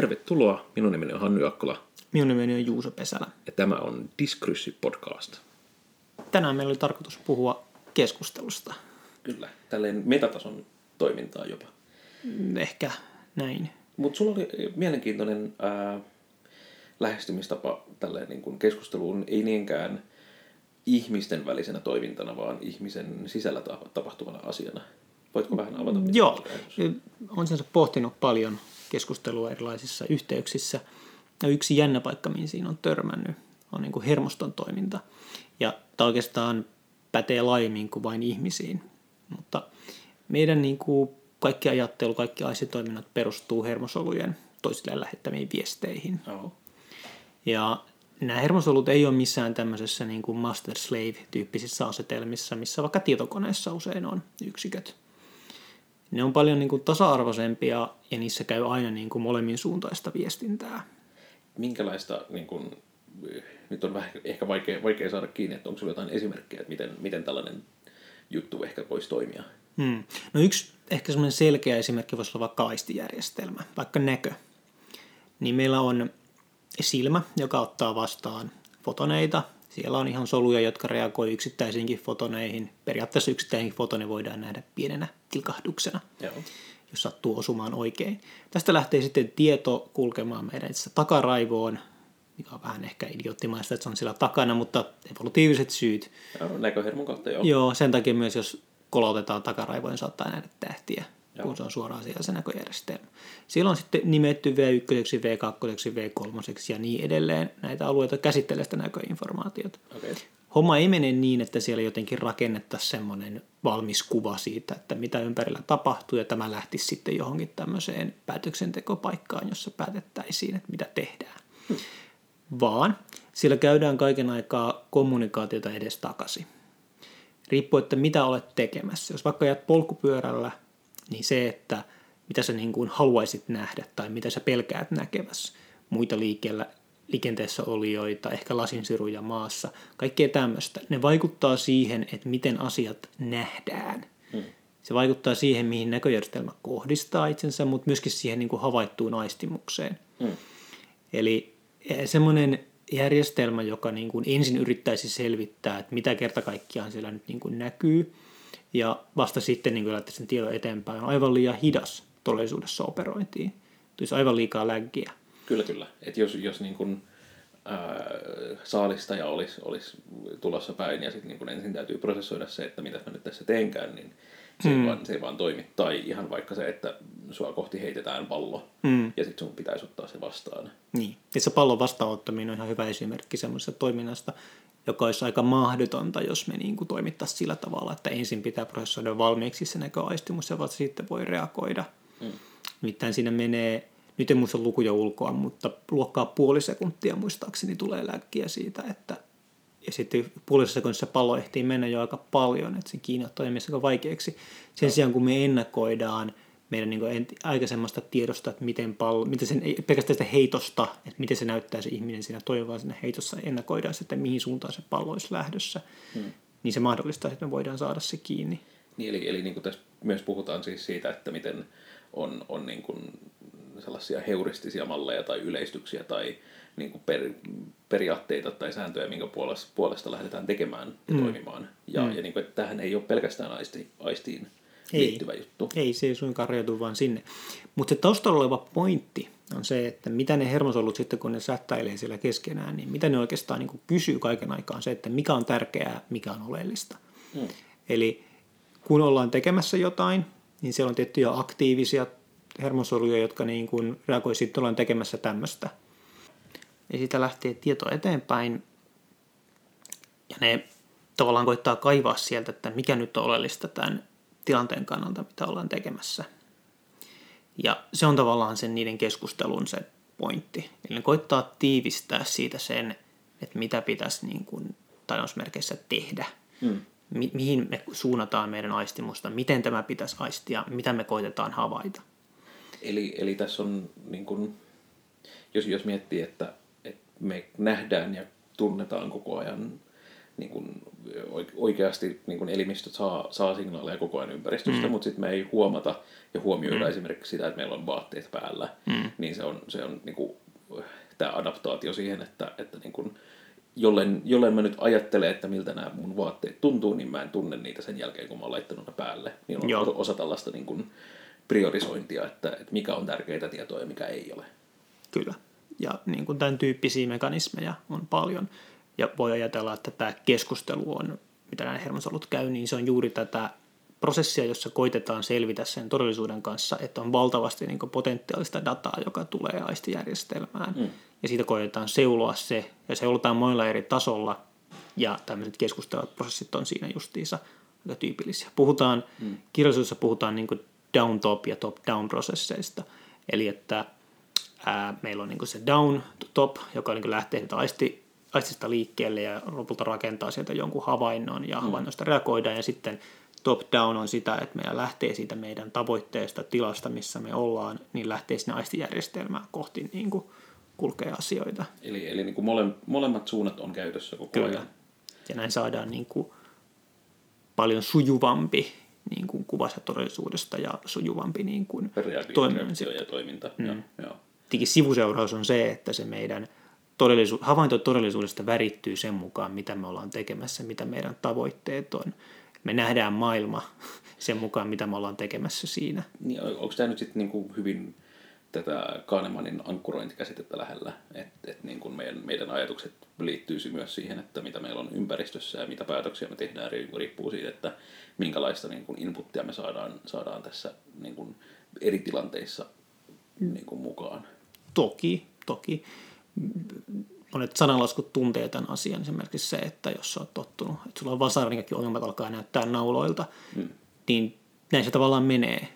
Tervetuloa, minun nimeni on Hannu Jakkola. Minun nimeni on Juuso Pesälä. Ja tämä on Diskurssi Podcast. Tänään meillä oli tarkoitus puhua keskustelusta. Kyllä, tälleen metatason toimintaa jopa. Ehkä näin. Mutta sulla oli mielenkiintoinen lähestymistapa tälleen niin kuin keskusteluun, ei niinkään ihmisten välisenä toimintana, vaan ihmisen sisällä tapahtuvana asiana. Voitko vähän avata? Joo, olen sen pohtinut paljon keskustelua erilaisissa yhteyksissä. Ja yksi jännä paikka, mihin siinä on törmännyt, on niin kuin hermoston toiminta. Ja tämä oikeastaan pätee laajemmin kuin vain ihmisiin. Mutta meidän niin kuin kaikki ajattelu, kaikki aistitoiminnat perustuu hermosolujen toisilleen lähettämiin viesteihin. Oho. Ja nämä hermosolut ei ole missään tämmöisessä niin kuin master-slave-tyyppisissä asetelmissa, missä vaikka tietokoneessa usein on yksiköt. Ne on paljon niin kuin tasa-arvoisempia ja niissä käy aina niin kuin molemmin suuntaista viestintää. Minkälaista, niin kuin, nyt on vähän ehkä vaikea saada kiinni, että onko sinulla jotain esimerkkejä, että miten tällainen juttu ehkä voisi toimia? No yksi ehkä semmoinen selkeä esimerkki voisi olla vaikka aistijärjestelmä, vaikka näkö. Niin meillä on silmä, joka ottaa vastaan fotoneita. Siellä on ihan soluja, jotka reagoivat yksittäisiinkin fotoneihin. Periaatteessa yksittäinenkin fotone voidaan nähdä pienenä tilkahduksena, joo, jos sattuu osumaan oikein. Tästä lähtee sitten tieto kulkemaan meidän itse takaraivoon, mikä on vähän ehkä idioottimaista, että se on siellä takana, mutta evolutiiviset syyt. Näköhermon kautta, joo. Joo, sen takia myös jos kolautetaan takaraivoon, niin saattaa nähdä tähtiä, joo, kun se on suoraan siellä se näköjärjestelmä. Siellä on sitten nimetty V1, V2, V3 ja niin edelleen näitä alueita käsittelee sitä näköinformaatiota. Okay. Homma ei mene niin, että siellä jotenkin rakennettaisiin semmoinen valmis kuva siitä, että mitä ympärillä tapahtuu, ja tämä lähtisi sitten johonkin tämmöiseen päätöksentekopaikkaan, jossa päätettäisiin, että mitä tehdään. Vaan siellä käydään kaiken aikaa kommunikaatiota edes takaisin. Riippuu, että mitä olet tekemässä. Jos vaikka ajat polkupyörällä, niin se, että mitä sä niin kuin haluaisit nähdä tai mitä sä pelkäät näkevässä, muita liikenteessä olijoita, ehkä lasinsiruja maassa, kaikkea tämmöistä. Ne vaikuttaa siihen, että miten asiat nähdään. Se vaikuttaa siihen, mihin näköjärjestelmä kohdistaa itsensä, mutta myöskin siihen niin kuin havaittuun aistimukseen. Eli semmoinen järjestelmä, joka niin kuin ensin yrittäisi selvittää, että mitä kerta kaikkiaan siellä nyt niin kuin näkyy, ja vasta sitten niin lähteä sen tiedon eteenpäin, on aivan liian hidas todellisuudessa operointiin. Tulisi aivan liikaa läggiä. Kyllä, kyllä. Että jos niin kun, saalistaja olisi tulossa päin ja sitten niin ensin täytyy prosessoida se, että mitä mä nyt tässä teenkään, niin se ei vaan toimi. Tai ihan vaikka se, että sua kohti heitetään pallo ja sitten sun pitäisi ottaa se vastaan. Niin. Ja se pallon vastaanottaminen on ihan hyvä esimerkki semmoisesta toiminnasta, joka olisi aika mahdotonta, jos me niin kuin toimittaisiin sillä tavalla, että ensin pitää prosessoida valmiiksi se näköaistimus ja vasta sitten voi reagoida. Nimittäin siinä menee, nyt en muista lukuja ulkoa, mutta luokkaa puoli sekuntia muistaakseni tulee läkkiä siitä, että ja sitten puolessa sekunnissa pallo ehtii mennä jo aika paljon, että se kiinniottaa myös aika vaikeaksi. Sen sijaan, kun me ennakoidaan meidän niin kuin aikaisemmasta tiedosta, että miten sen, pelkästään sitä heitosta, että miten se näyttää se ihminen siinä toivon siinä heitossa, ennakoidaan sitä, että mihin suuntaan se pallo olisi lähdössä, niin se mahdollistaa, että me voidaan saada se kiinni. Niin, eli niin kuin tässä myös puhutaan siis siitä, että miten on niin kuin sellaisia heuristisia malleja tai yleistyksiä tai niin kuin periaatteita tai sääntöjä, minkä puolesta lähdetään tekemään ja toimimaan. Ja niin kuin, että tämähän ei ole pelkästään aistiin liittyvä juttu. Ei, se ei suinkaan rajoitu vaan sinne. Mutta se taustalla oleva pointti on se, että mitä ne hermosolut sitten, kun ne sähtäilee siellä keskenään, niin mitä ne oikeastaan niin kuin kysyy kaiken aikaan se, että mikä on tärkeää, mikä on oleellista. Eli kun ollaan tekemässä jotain, niin siellä on tiettyjä aktiivisia hermosoluja, jotka niin kuin reagoi sitten ollaan tekemässä tämmöistä. Ja siitä lähtee tieto eteenpäin. Ja ne tavallaan koittaa kaivaa sieltä, että mikä nyt on oleellista tämän tilanteen kannalta, mitä ollaan tekemässä. Ja se on tavallaan sen niiden keskustelun se pointti. Eli ne koittaa tiivistää siitä sen, että mitä pitäisi niin kuin tainausmerkeissä tehdä. Mihin me suunnataan meidän aistimusta, miten tämä pitäisi aistia, mitä me koitetaan havaita. Eli tässä on, niin kun, jos miettii, että me nähdään ja tunnetaan koko ajan niin kuin oikeasti niin kuin elimistöt saa signaaleja koko ajan ympäristöstä, mutta sitten me ei huomata ja huomioida esimerkiksi sitä, että meillä on vaatteet päällä, niin se on niin kuin tämä adaptaatio siihen, että niin kuin jolleen mä nyt ajattelen, että miltä nämä mun vaatteet tuntuu, niin mä en tunne niitä sen jälkeen, kun mä oon laittanut ne päälle. Niin on osa tällaista niin kuin priorisointia, että mikä on tärkeää tietoa ja mikä ei ole. Kyllä. Ja niin kuin tämän tyyppisiä mekanismeja on paljon. Ja voi ajatella, että tämä keskustelu on, mitä nämä hermosolut käy, niin se on juuri tätä prosessia, jossa koitetaan selvitä sen todellisuuden kanssa, että on valtavasti niin kuin potentiaalista dataa, joka tulee aistijärjestelmään. Ja siitä koitetaan seuloa se, ja seulotaan monilla eri tasolla, ja tämmöiset keskustelut prosessit on siinä justiinsa aika tyypillisiä. Kirjallisuudessa puhutaan niin kuin down-top ja top-down prosesseista, eli että meillä on niin kuin se down-top, joka niin kuin lähtee sitä aistista liikkeelle ja lopulta rakentaa sieltä jonkun havainnon, ja havainnosta reagoidaan, ja sitten top-down on sitä, että meillä lähtee siitä meidän tavoitteesta, tilasta, missä me ollaan, niin lähtee sinne aistijärjestelmään kohti niin kuin kulkee asioita. Eli niin kuin molemmat suunnat on käytössä koko ajan. Ja näin saadaan niin kuin paljon sujuvampi niin kuin kuvassa todellisuudesta ja sujuvampi niin kuin toiminta. Tietenkin sivuseuraus on se, että se meidän havainto todellisuudesta värittyy sen mukaan, mitä me ollaan tekemässä, mitä meidän tavoitteet on. Me nähdään maailma sen mukaan, mitä me ollaan tekemässä siinä. Niin, onko tämä nyt sitten niin kuin hyvin tätä Kahnemanin ankkurointikäsitettä lähellä, että niin kuin meidän ajatukset liittyisi myös siihen, että mitä meillä on ympäristössä ja mitä päätöksiä me tehdään, riippuu siitä, että minkälaista niin kuin inputtia me saadaan tässä niin kuin eri tilanteissa niin kuin mukaan. Toki. Monet sanalaskut tuntee tämän asian, esimerkiksi se, että jos sä oot tottunut, että sulla on vasara, niin kaikki ongelmat alkaa näyttää nauloilta, niin näin se tavallaan menee.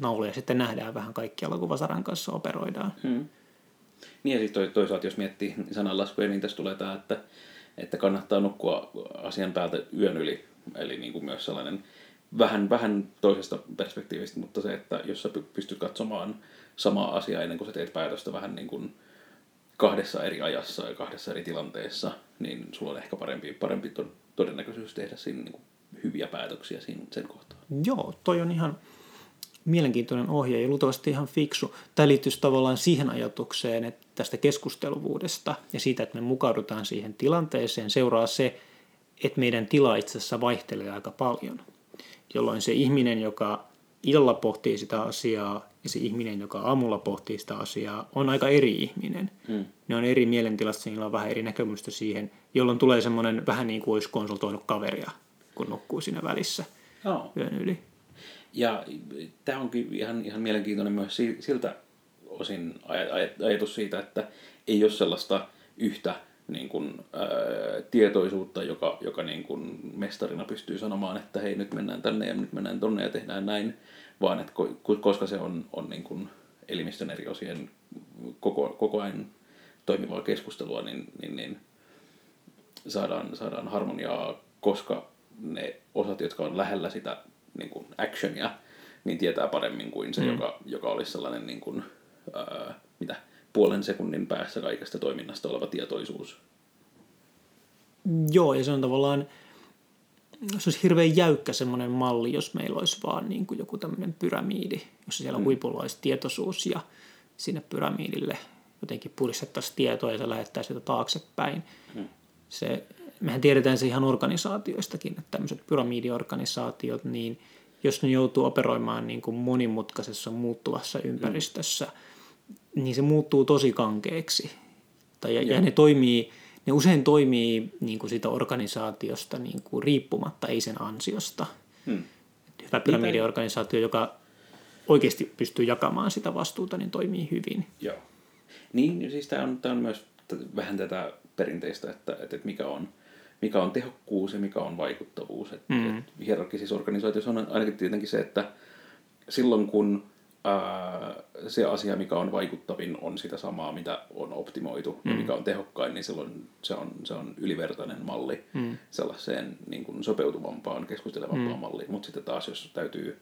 Naulia sitten nähdään vähän kaikkialla, kun vasaran kanssa operoidaan. Niin ja sitten toisaalta, jos miettii sananlaskuja, niin tässä tulee tämä, että kannattaa nukkua asian päältä yön yli. Eli niin kuin myös sellainen vähän toisesta perspektiivistä, mutta se, että jos sä pystyt katsomaan samaa asiaa ennen kuin sä teet päätöstä vähän niin kuin kahdessa eri ajassa ja kahdessa eri tilanteessa, niin sulla on ehkä parempi todennäköisyys tehdä siinä niin kuin hyviä päätöksiä sen kohtaan. Joo, toi on ihan mielenkiintoinen ohje ja luultavasti ihan fiksu. Tämä liittyisi tavallaan siihen ajatukseen, että tästä keskusteluvuudesta ja siitä, että me mukaudutaan siihen tilanteeseen, seuraa se, että meidän tila itse asiassa vaihtelee aika paljon. Jolloin se ihminen, joka illalla pohtii sitä asiaa ja se ihminen, joka aamulla pohtii sitä asiaa, on aika eri ihminen. Ne on eri mielentilassa, niillä on vähän eri näkemystä siihen, jolloin tulee semmoinen vähän niin kuin olisi konsultoinut kaveria, kun nukkuu siinä välissä yön yli. Ja tämä onkin ihan mielenkiintoinen myös siltä osin ajatus siitä, että ei ole sellaista yhtä niin kuin, tietoisuutta, joka niin kuin mestarina pystyy sanomaan, että hei, nyt mennään tänne ja nyt mennään tonne ja tehdään näin, vaan että koska se on niin kuin elimistön eri osien koko ajan toimivaa keskustelua, niin saadaan harmoniaa, koska ne osat, jotka on lähellä sitä niin kuin actionia, niin tietää paremmin kuin se, joka olisi sellainen niin kuin, puolen sekunnin päässä kaikesta toiminnasta oleva tietoisuus. Joo, ja se on tavallaan, se olisi hirveän jäykkä semmoinen malli, jos meillä olisi vaan niin kuin joku tämmöinen pyramiidi, jossa siellä huipulla olisi tietoisuus, ja sinne pyramiidille jotenkin puristettaisiin tietoa, ja se lähettäisiin sitä taaksepäin. Mehän tiedetään se ihan organisaatioistakin, että tämmöiset pyramiidiorganisaatiot, niin jos ne joutuu operoimaan niin kuin monimutkaisessa muuttuvassa ympäristössä, niin se muuttuu tosi kankeeksi. Ja ne usein toimii niin kuin siitä organisaatiosta niin kuin riippumatta, ei sen ansiosta. Hyvä pyramiidiorganisaatio, joka oikeasti pystyy jakamaan sitä vastuuta, niin toimii hyvin. Joo. Niin, siis tämä on myös vähän tätä perinteistä, että mikä on tehokkuus ja mikä on vaikuttavuus. Et hierarkkisissa organisaatioissa on ainakin tietenkin se, että silloin kun se asia, mikä on vaikuttavin, on sitä samaa, mitä on optimoitu ja mikä on tehokkain, niin silloin se on ylivertainen malli sellaiseen niin kuin sopeutuvampaan, keskustelevampaan malliin. Mutta sitten taas, jos täytyy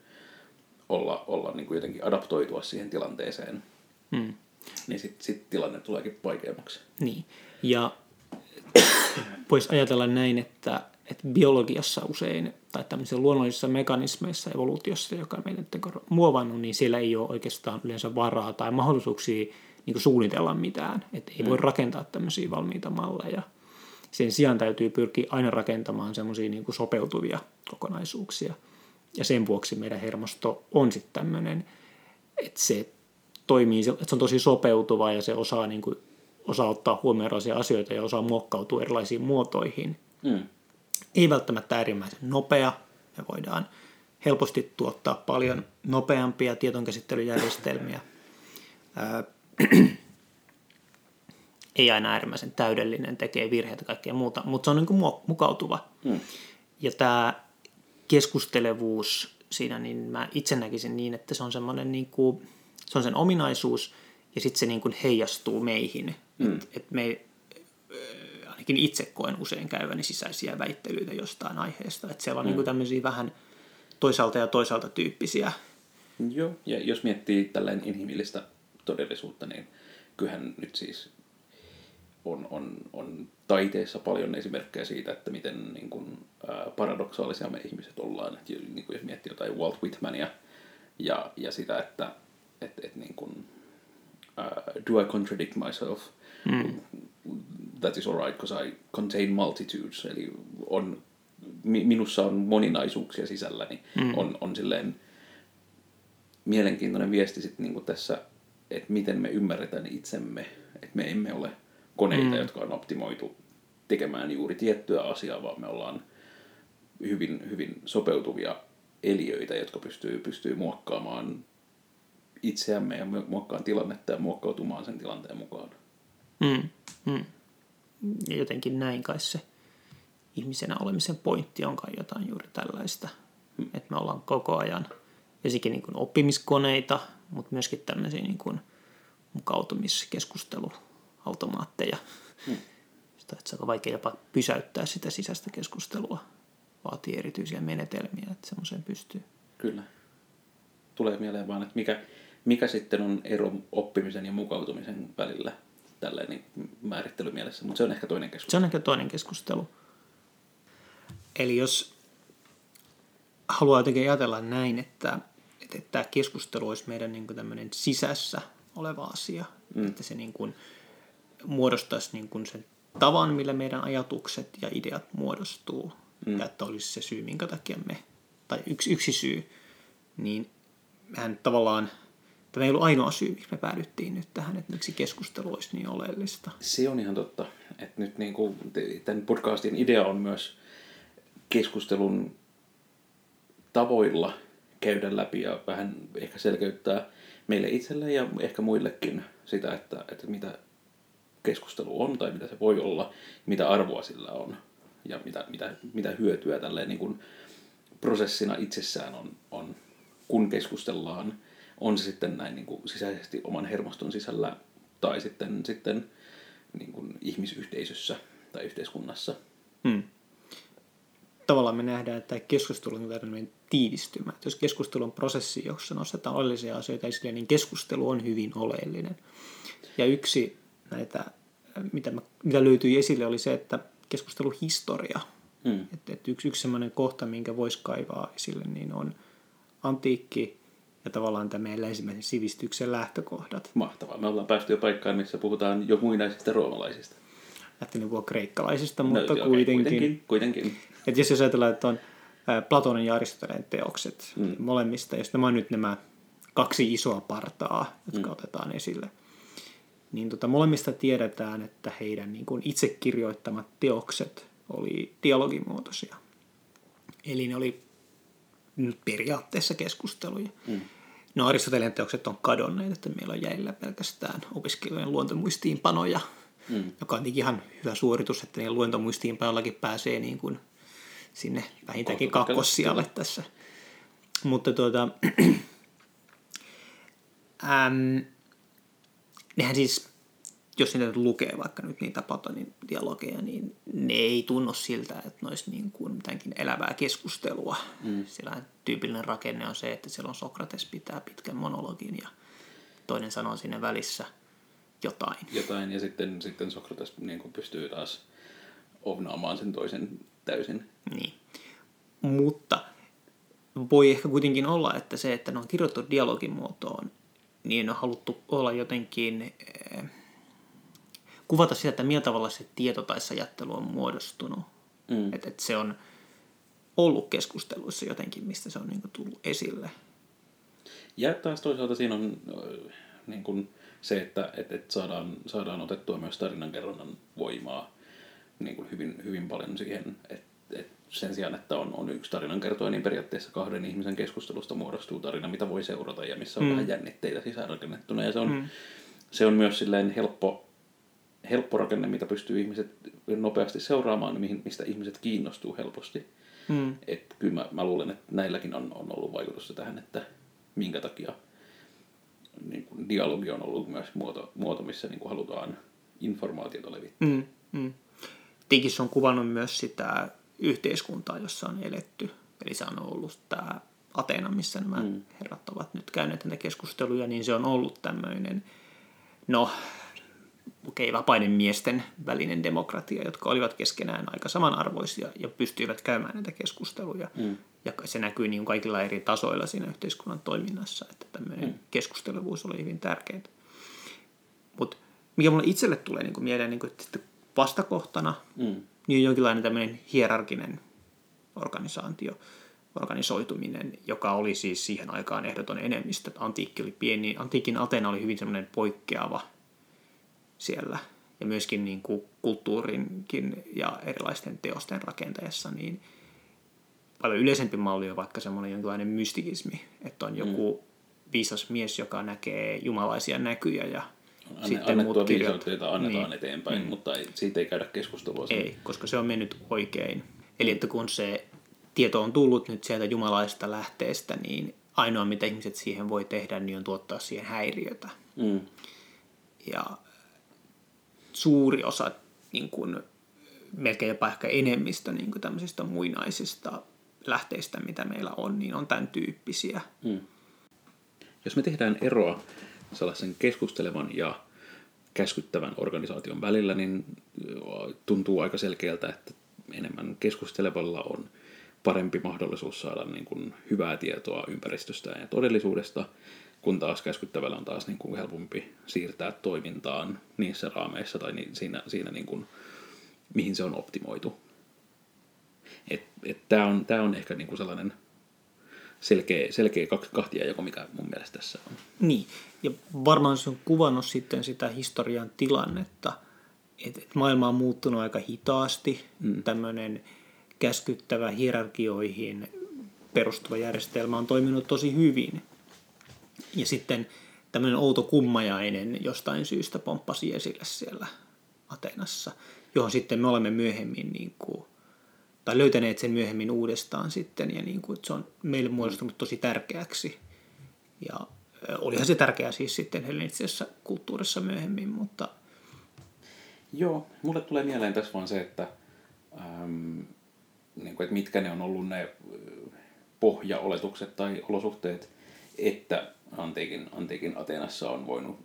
olla niin kuin jotenkin adaptoitua siihen tilanteeseen, niin sitten tilanne tuleekin vaikeammaksi. Niin, ja voisi ajatella näin, että biologiassa usein, tai tämmöisissä luonnollisissa mekanismeissa evoluutiossa, joka meidän on muovannut, niin siellä ei ole oikeastaan yleensä varaa tai mahdollisuuksia niin suunnitella mitään. Että ei voi rakentaa tämmöisiä valmiita malleja. Sen sijaan täytyy pyrkiä aina rakentamaan semmoisia niin sopeutuvia kokonaisuuksia. Ja sen vuoksi meidän hermosto on sitten tämmöinen, että se toimii, että se on tosi sopeutuva ja se osaa, niin kuin, osaa ottaa huomioon erilaisia asioita ja osaa muokkautua erilaisiin muotoihin. Ei välttämättä äärimmäisen nopea. Me voidaan helposti tuottaa paljon nopeampia tietonkäsittelyjärjestelmiä. Ei aina äärimmäisen täydellinen, tekee virheitä ja kaikkea muuta, mutta se on niin kuin mukautuva. Ja tämä keskustelevuus siinä, niin mä itse näkisin niin, että se on semmoinen niin kuin, se on sen ominaisuus ja sitten se niin kuin heijastuu meihin. Et me ainakin itse koen usein käyväni sisäisiä väittelyitä jostain aiheesta. Että siellä on niin kuin tämmöisiä vähän toisaalta ja toisaalta tyyppisiä. Joo, ja jos miettii tällainen inhimillistä todellisuutta, niin kyllähän nyt siis on taiteessa paljon esimerkkejä siitä, että miten niin kuin, paradoksaalisia me ihmiset ollaan. Et, niin kuin jos miettii jotain Walt Whitmania ja sitä, että niin kuin, do I contradict myself? That is alright, because I contain multitudes. Eli on, minussa on moninaisuuksia sisälläni. On silleen mielenkiintoinen viesti sit niinku tässä, että miten me ymmärretään itsemme, että me emme ole koneita, jotka on optimoitu tekemään juuri tiettyä asiaa, vaan me ollaan hyvin, hyvin sopeutuvia eliöitä, jotka pystyy muokkaamaan itseämme ja muokkaan tilannetta ja muokkautumaan sen tilanteen mukaan. Ja jotenkin näin kai se ihmisenä olemisen pointti on kai jotain juuri tällaista, että me ollaan koko ajan esikin niin kuin oppimiskoneita, mutta myöskin tämmöisiä niin kuin mukautumiskeskusteluautomaatteja. Sitä on aika vaikea jopa pysäyttää sitä sisäistä keskustelua. Vaatii erityisiä menetelmiä, että semmoiseen pystyy. Kyllä. Tulee mieleen vaan, että mikä sitten on ero oppimisen ja mukautumisen välillä tällainen määrittelymielessä, mutta se on ehkä toinen keskustelu. Eli jos haluaa jotenkin ajatella näin, että tämä keskustelu olisi meidän niin kuin tämmöinen sisässä oleva asia, että se niin kuin muodostaisi niin kuin sen tavan, millä meidän ajatukset ja ideat muodostuu, ja että olisi se syy, minkä takia me, tai yksi syy, niin mehän tavallaan, tämä ei ollut ainoa syy, miksi me päädyttiin nyt tähän, että miksi keskustelu olisi niin oleellista. Se on ihan totta, että nyt niin kuin tämän podcastin idea on myös keskustelun tavoilla käydä läpi ja vähän ehkä selkeyttää meille itselle ja ehkä muillekin sitä, että mitä keskustelu on tai mitä se voi olla, mitä arvoa sillä on ja mitä hyötyä tälleen niin kuin prosessina itsessään on kun keskustellaan, on se sitten näin niin kuin sisäisesti oman hermoston sisällä tai sitten niin kuin ihmisyhteisössä tai yhteiskunnassa. Tavallaan me nähdään, että keskustelu on tämmöinen tiivistymä. Että jos keskustelu on prosessi, jossa nostetaan oleellisia asioita esille, niin keskustelu on hyvin oleellinen. Ja yksi näitä, mitä löytyi esille, oli se, että keskusteluhistoria. Että yksi semmoinen kohta, minkä voisi kaivaa esille, niin on antiikki ja tavallaan tämä meidän ensimmäisen sivistyksen lähtökohdat. Mahtavaa. Me ollaan päästy jo paikkaan, missä puhutaan jo muinaisista roomalaisista. Lähtenyt puhua kreikkalaisista, mutta okay, kuitenkin. Että jos ajatellaan, että on Platonin ja Aristoteleen teokset molemmista, ja nämä on nyt nämä kaksi isoa partaa, jotka otetaan esille, niin molemmista tiedetään, että heidän niin kuin itse kirjoittamat teokset oli dialogimuotoisia. Eli ne oli nyt periaatteessa keskusteluja. No Aristoteleen teokset on kadonneet, että meillä on jäljellä pelkästään opiskelijoiden luontomuistiinpanoja, joka on ihan hyvä suoritus, että niillä luontomuistiinpanollakin pääsee niin kuin sinne vähintäänkin kakkossijalle tässä. Mutta nehän siis, jos niitä lukee vaikka nyt niitä Platonin dialogeja, niin ne ei tunnu siltä, että ne olisi niin kuin mitäänkin elävää keskustelua. Siellä tyypillinen rakenne on se, että siellä on Sokrates pitää pitkän monologin ja toinen sanoo sinne välissä jotain. Ja sitten Sokrates niin kuin pystyy taas ovnaamaan sen toisen täysin. Niin. Mutta voi ehkä kuitenkin olla, että se, että ne on kirjoittu dialogin muotoon, niin on haluttu olla jotenkin kuvata sitä, että millä tavalla se tieto tai se ajattelu on muodostunut. Mm. Että et se on ollut keskusteluissa jotenkin, mistä se on niin kuin tullut esille. Ja taas toisaalta siinä on niin kuin se, että et saadaan otettua myös tarinankerronnan voimaa niin kuin hyvin paljon siihen, että sen sijaan, että on yksi tarinankertoja, niin periaatteessa kahden ihmisen keskustelusta muodostuu tarina, mitä voi seurata ja missä on vähän jännitteitä sisäänrakennettuna. Ja se on myös silleen helppo rakenne, mitä pystyy ihmiset nopeasti seuraamaan, mistä ihmiset kiinnostuu helposti. Että kyllä mä luulen, että näilläkin on ollut vaikutusta tähän, että minkä takia niin kuin dialogi on ollut myös muoto missä niin kuin halutaan informaatiota levittää. Tikissä on kuvannut myös sitä yhteiskuntaa, jossa on eletty. Eli se on ollut tämä Ateena, missä nämä herrat ovat nyt käyneet näitä keskusteluja, niin se on ollut tämmöinen, vapaiden miesten välinen demokratia, jotka olivat keskenään aika samanarvoisia ja pystyivät käymään näitä keskusteluja. Ja se näkyy niin kaikilla eri tasoilla siinä yhteiskunnan toiminnassa, että tämmöinen keskustelevuus oli hyvin tärkeää. Mutta mikä mulle itselle tulee niin mieleen, niin että vastakohtana niin jonkinlainen tämmöinen hierarkinen organisoituminen, joka oli siis siihen aikaan ehdoton enemmistö. Antiikin Ateena oli hyvin semmoinen poikkeava siellä. Ja myöskin niin kuin kulttuurinkin ja erilaisten teosten rakenteessa niin paljon yleisempi malli on vaikka semmoinen jonkinlainen mystikismi, että on joku viisas mies, joka näkee jumalaisia näkyjä ja sitten annettua viisautta annetaan eteenpäin, mutta siitä ei käydä keskustelua. Ei, koska se on mennyt oikein. Eli että kun se tieto on tullut nyt sieltä jumalaisesta lähteestä, niin ainoa mitä ihmiset siihen voi tehdä, niin on tuottaa siihen häiriötä. Ja suuri osa, niin kuin, melkein jopa ehkä enemmistö niin kuin tämmöisistä muinaisista lähteistä, mitä meillä on, niin on tämän tyyppisiä. Jos me tehdään eroa sellaisen keskustelevan ja käskyttävän organisaation välillä, niin tuntuu aika selkeältä, että enemmän keskustelevalla on parempi mahdollisuus saada niin kuin hyvää tietoa ympäristöstä ja todellisuudesta, kun taas käskyttävällä on taas niin kuin helpompi siirtää toimintaan niissä raameissa tai siinä niin kuin, mihin se on optimoitu. Tämä on ehkä niin kuin sellainen selkeä kahtiajako, mikä mun mielestä tässä on. Niin, ja varmaan se on kuvannut sitten sitä historian tilannetta, että maailma on muuttunut aika hitaasti, tämmöinen käskyttävä hierarkioihin perustuva järjestelmä on toiminut tosi hyvin. Ja sitten tämmöinen outo kummajainen jostain syystä pomppasi esille siellä Ateenassa, johon sitten me olemme myöhemmin niin kuin, tai löytäneet sen myöhemmin uudestaan sitten, ja niin kuin, se on meille muodostunut tosi tärkeäksi. Ja olihan se tärkeää siis sitten hellenistisessä kulttuurissa myöhemmin, mutta... Joo, mulle tulee mieleen tässä vaan se, että, niin kuin, että mitkä ne on ollut ne pohjaoletukset tai olosuhteet, että antiikin Ateenassa on voinut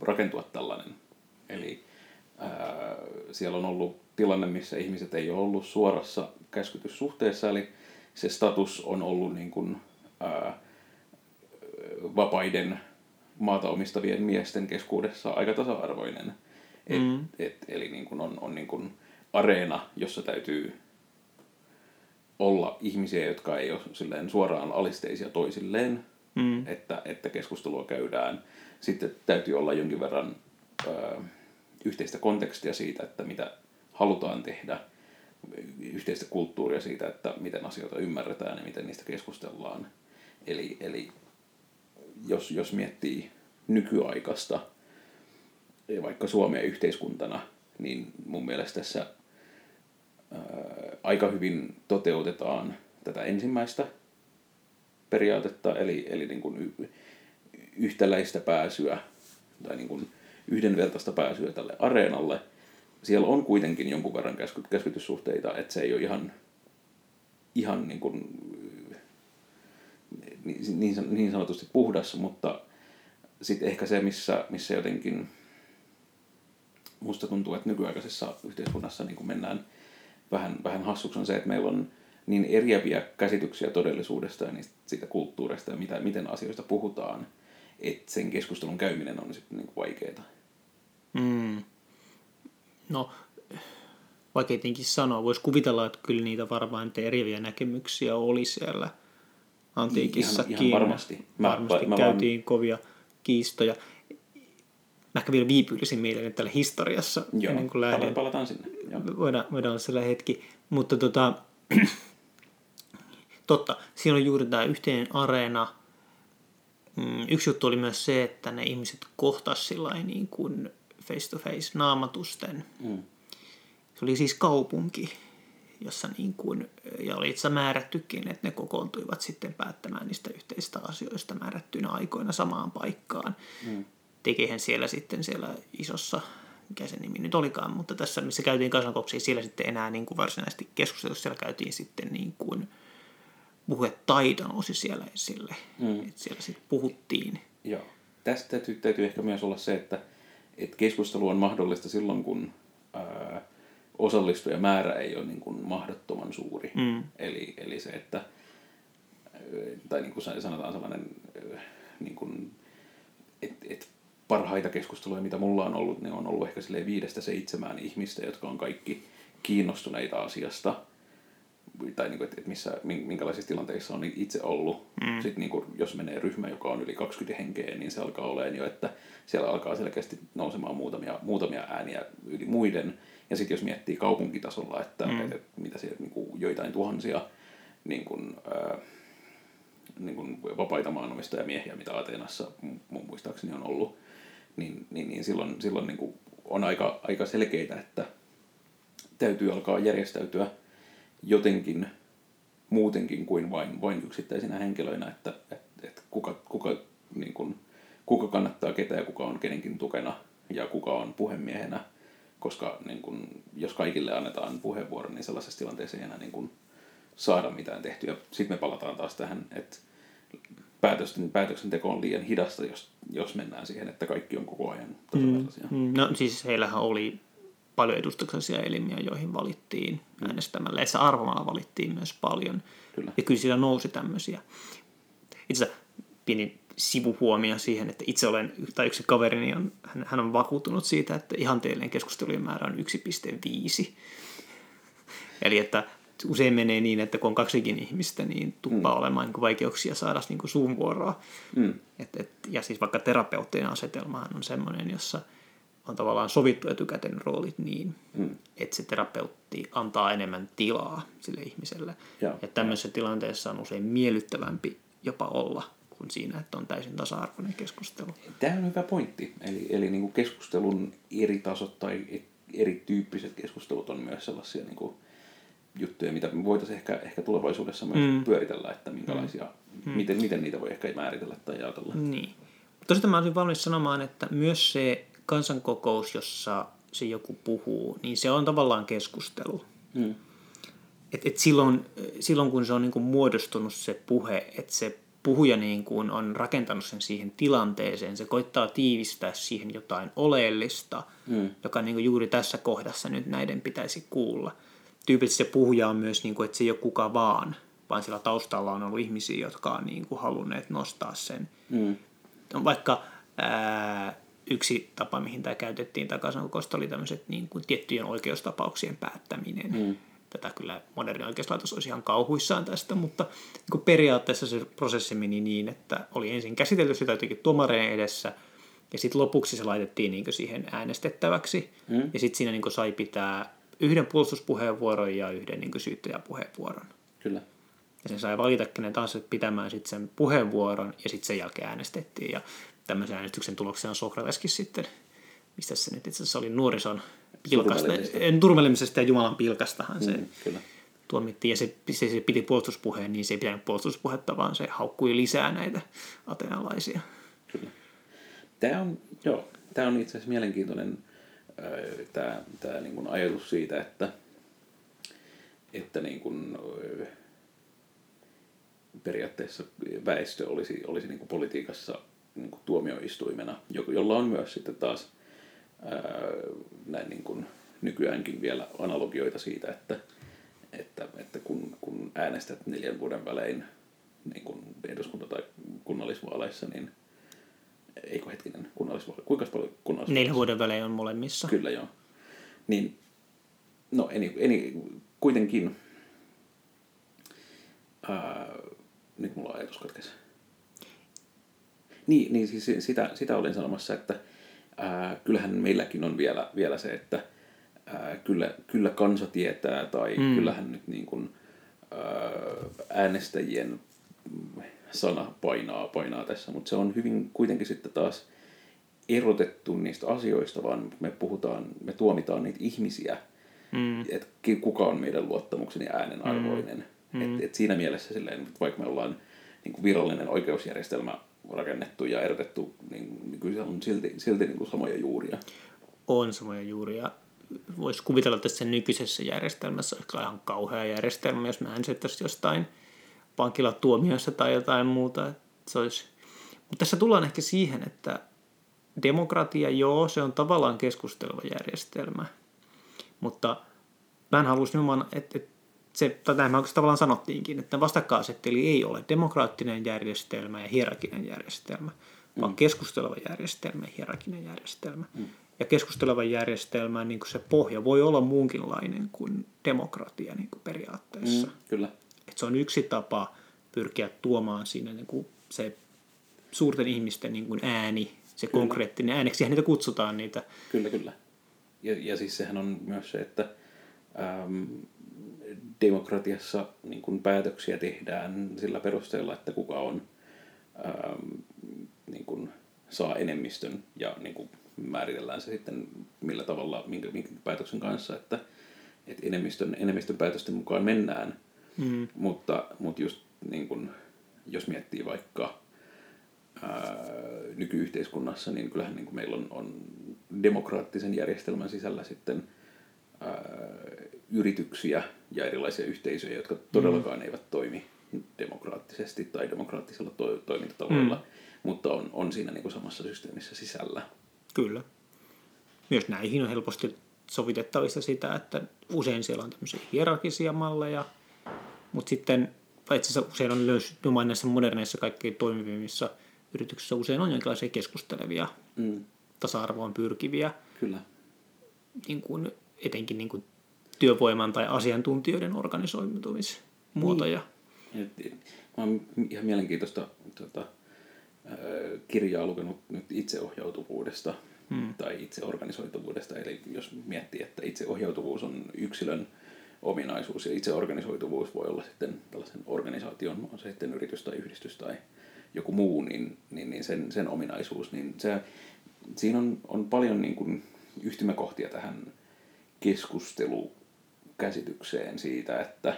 rakentua tällainen. Eli siellä on ollut tilanne, missä ihmiset ei ole ollut suorassa käskytyssuhteessa, eli se status on ollut niin kuin, vapaiden maata omistavien miesten keskuudessa aika tasa-arvoinen. Eli niin kuin on niin kuin areena, jossa täytyy olla ihmisiä, jotka ei ole silleen suoraan alisteisia toisilleen, että keskustelua käydään. Sitten täytyy olla jonkin verran yhteistä kontekstia siitä, että mitä halutaan tehdä, yhteistä kulttuuria siitä, että miten asioita ymmärretään ja miten niistä keskustellaan. Eli jos miettii nykyaikaista, vaikka Suomea yhteiskuntana, niin mun mielestä tässä aika hyvin toteutetaan tätä ensimmäistä periaatetta, eli niin kuin yhtäläistä pääsyä tai niin kuin yhdenvertaista pääsyä tälle areenalle. Siellä on kuitenkin jonkun verran käskytyssuhteita, että se ei ole ihan niin sanotusti puhdas, mutta sitten ehkä se, missä jotenkin musta tuntuu, että nykyaikaisessa yhteiskunnassa niin kuin mennään vähän hassuksi on se, että meillä on niin eriäviä käsityksiä todellisuudesta ja siitä kulttuurista ja miten asioista puhutaan, että sen keskustelun käyminen on sitten niin vaikeaa. No, vaikea tietenkin sanoa. Voisi kuvitella, että kyllä niitä varmaan eriäviä näkemyksiä oli siellä antiikissakin. Ihan varmasti. Varmasti käytiin kovia kiistoja. Mä ehkä vielä viipyilisin mieleen täällä historiassa. Joo, ennen kuin lähden. Palataan sinne. Joo. Voidaan olla siellä hetki. Mutta totta, siinä on juuri tämä yhteinen areena. Yksi juttu oli myös se, että ne ihmiset kohtasivat sillain niin kuin face to face naamatusten. Se oli siis kaupunki, jossa niin kuin, ja oli itse määrättykin, että ne kokoontuivat sitten päättämään niistä yhteisistä asioista määrättyinä aikoina samaan paikkaan. Tekihän siellä sitten siellä isossa, mikä se nimi nyt olikaan, mutta tässä missä käytiin kansankokouksia, siellä sitten enää niin kuin varsinaisesti keskustelussa, siellä käytiin sitten niin kuin puhetaito nousi siellä esille, että siellä sitten puhuttiin. Joo. Tästä täytyy ehkä myös olla se, että keskustelu on mahdollista silloin, kun osallistujamäärä ei ole niin kuin mahdottoman suuri. Eli se, että tai niin kuin sanotaan sellainen niin kuin, että parhaita keskusteluja, mitä mulla on ollut, ne on ollut ehkä 5-7 ihmistä, jotka on kaikki kiinnostuneita asiasta. Tai niin kuin, että minkälaisissa tilanteissa on itse ollut. Sitten niin kuin, jos menee ryhmä, joka on yli 20 henkeä, niin se alkaa olemaan jo, että siellä alkaa selkeästi nousemaan muutamia ääniä yli muiden. Ja sitten jos miettii kaupunkitasolla, että mitä siellä niin kuin, joitain tuhansia niin kuin vapaita maanomistajia miehiä, mitä Ateenassa muistaakseni on ollut, niin silloin niin kuin on aika selkeitä, että täytyy alkaa järjestäytyä jotenkin muutenkin kuin vain yksittäisinä henkilöinä, että kuka kannattaa ketä ja kuka on kenenkin tukena ja kuka on puhemiehenä, koska niin kun, jos kaikille annetaan puheenvuoro, niin sellaisessa tilanteessa ei enää niin kun saada mitään tehtyä. Sitten me palataan taas tähän, että päätöksenteko on liian hidasta, jos mennään siihen, että kaikki on koko ajan tasavertaisia. No siis heillähän oli paljon edustuksellisia elimiä, joihin valittiin äänestämällä. Ja arvomalla valittiin myös paljon. Kyllä. Ja kyllä siellä nousi tämmöisiä. Itse asiassa pieni sivuhuomio siihen, että itse olen, tai yksi kaverini, hän on vakuutunut siitä, että ihanteellinen keskustelujen määrä on 1,5. Eli että usein menee niin, että kun on 2 ihmistä, niin tuppaa olemaan niin vaikeuksia saada niin suun vuoroa. Ja siis vaikka terapeuttien asetelmahan on semmoinen, jossa on tavallaan sovittu etukäteen roolit niin, että se terapeutti antaa enemmän tilaa sille ihmiselle. Ja tämmöisessä tilanteessa on usein miellyttävämpi jopa olla kuin siinä, että on täysin tasa-arvoinen keskustelu. Tämä on hyvä pointti. Eli niin kuin keskustelun eri tasot tai erityyppiset keskustelut on myös sellaisia niin kuin juttuja, mitä me voitaisiin ehkä tulevaisuudessa myös pyöritellä, että minkälaisia, miten niitä voi ehkä määritellä tai jaotella. Niin. Tosiaan mä olisin valmis sanomaan, että myös se kansankokous, jossa se joku puhuu, niin se on tavallaan keskustelu. Et silloin, kun se on niin kuin muodostunut se puhe, että se puhuja niin kuin on rakentanut sen siihen tilanteeseen, se koittaa tiivistää siihen jotain oleellista, joka niin kuin juuri tässä kohdassa nyt näiden pitäisi kuulla. Tyypillisesti se puhuja on myös, niin kuin, että se ei ole kuka vaan siellä taustalla on ollut ihmisiä, jotka on niin kuin halunneet nostaa sen. Vaikka yksi tapa, mihin tämä käytettiin takaisin kokousta, oli tämmöiset niin kuin tiettyjen oikeustapauksien päättäminen. Tätä kyllä moderni oikeuslaitos olisi ihan kauhuissaan tästä, mutta niin kuin periaatteessa se prosessi meni niin, että oli ensin käsitelty sitä jotenkin tuomareen edessä, ja sitten lopuksi se laitettiin niin kuin siihen äänestettäväksi, ja sitten siinä niin kuin sai pitää yhden puolustuspuheenvuoron ja yhden niin kuin syyttäjäpuheenvuoron. Kyllä. Ja sen sai valita, kenen taas pitämään sitten sen puheenvuoron, ja sitten sen jälkeen äänestettiin, ja tämmöisen äänestyksen tuloksena Sokrateskin sitten, mistä se nyt itse asiassa oli, nuorison pilkasta, turmelemisesta ja Jumalan pilkastahan se tuomittiin, ja se piti puolustuspuheen, niin se ei pitänyt puolustuspuhetta, vaan se haukkui lisää näitä ateenalaisia. Kyllä. Tämä on itse asiassa mielenkiintoinen tämä niin kuin ajatus siitä, että niin kuin periaatteessa väestö olisi niin kuin politiikassa niin kuin tuomioistuimena, jolla on myös sitten taas näin niin kuin nykyäänkin vielä analogioita siitä, että kun äänestät 4 vuoden välein niin kuin eduskunta- tai kunnallisvaaleissa, niin eikö hetkinen kunnallisvaaleissa? Kuinka paljon kunnallisvaaleissa? 4 vuoden välein on molemmissa. Kyllä, joo. Niin, no kuitenkin. Nyt mulla ajatus katkesi. Niin siis sitä olin sanomassa, että kyllähän meilläkin on vielä se, että kyllä kansa tietää, tai kyllähän nyt niin kuin, äänestäjien sana painaa tässä, mutta se on hyvin kuitenkin sitten taas erotettu niistä asioista, vaan me tuomitaan niitä ihmisiä, että kuka on meidän luottamuksen ja äänen arvoinen. Et siinä mielessä silleen, vaikka me ollaan niin kuin virallinen oikeusjärjestelmä rakennettu ja erotettu, niin kyllä se on silti niin kuin samoja juuria. On samoja juuria. Voisi kuvitella, että tässä nykyisessä järjestelmässä on ihan kauhea järjestelmä, jos me äänestettäisiin jostain vankilatuomioissa tai jotain muuta. Se olisi... Mutta tässä tullaan ehkä siihen, että demokratia, joo, se on tavallaan keskusteleva järjestelmä, mutta mä en haluaisi nimenomaan, että se, tämähän oikeastaan tavallaan sanottiinkin, että vastakkainasetteli ei ole demokraattinen järjestelmä ja hierarkinen järjestelmä, vaan keskusteleva järjestelmä ja hierarkinen järjestelmä. Ja keskustelevan järjestelmän niin se pohja voi olla muunkinlainen kuin demokratia niin kuin periaatteessa. Kyllä. Et se on yksi tapa pyrkiä tuomaan siinä niin kuin se suurten ihmisten niin kuin ääni, se kyllä. Konkreettinen ääneksi, niitä kutsutaan niitä. Kyllä. Ja siis sehän on myös se, että... demokratiassa niin kun päätöksiä tehdään sillä perusteella, että kuka on, niin kun saa enemmistön ja niin kun määritellään se sitten millä tavalla, minkä päätöksen kanssa, että enemmistön päätösten mukaan mennään. Mutta just niin kun, jos miettii vaikka nykyyhteiskunnassa, niin kyllähän niin kun meillä on demokraattisen järjestelmän sisällä sitten yrityksiä ja erilaisia yhteisöjä, jotka todellakaan eivät toimi demokraattisesti tai demokraattisella toimintatavoilla, mutta on siinä niin kuin samassa systeemissä sisällä. Kyllä. Myös näihin on helposti sovitettavissa sitä, että usein siellä on tämmöisiä hierarkisia malleja, mutta sitten itse asiassa usein on myös näissä moderneissa kaikkein toimivimmissa yrityksissä usein on jonkinlaisia keskustelevia, tasa-arvoon pyrkiviä. Kyllä. Niin kuin etenkin niin kuin työvoiman tai asiantuntijoiden organisoitumismuotoja. Niin. Mä oon ihan mielenkiintoista kirjaa lukenut nyt itseohjautuvuudesta tai itseorganisoituvuudesta. Eli jos miettii, että itseohjautuvuus on yksilön ominaisuus ja itseorganisoituvuus voi olla sitten tällaisen organisaation, on se sitten yritys tai yhdistys tai joku muu, niin sen ominaisuus. Niin se, siinä on paljon niin kuin yhtymäkohtia tähän keskustelukäsitykseen siitä, että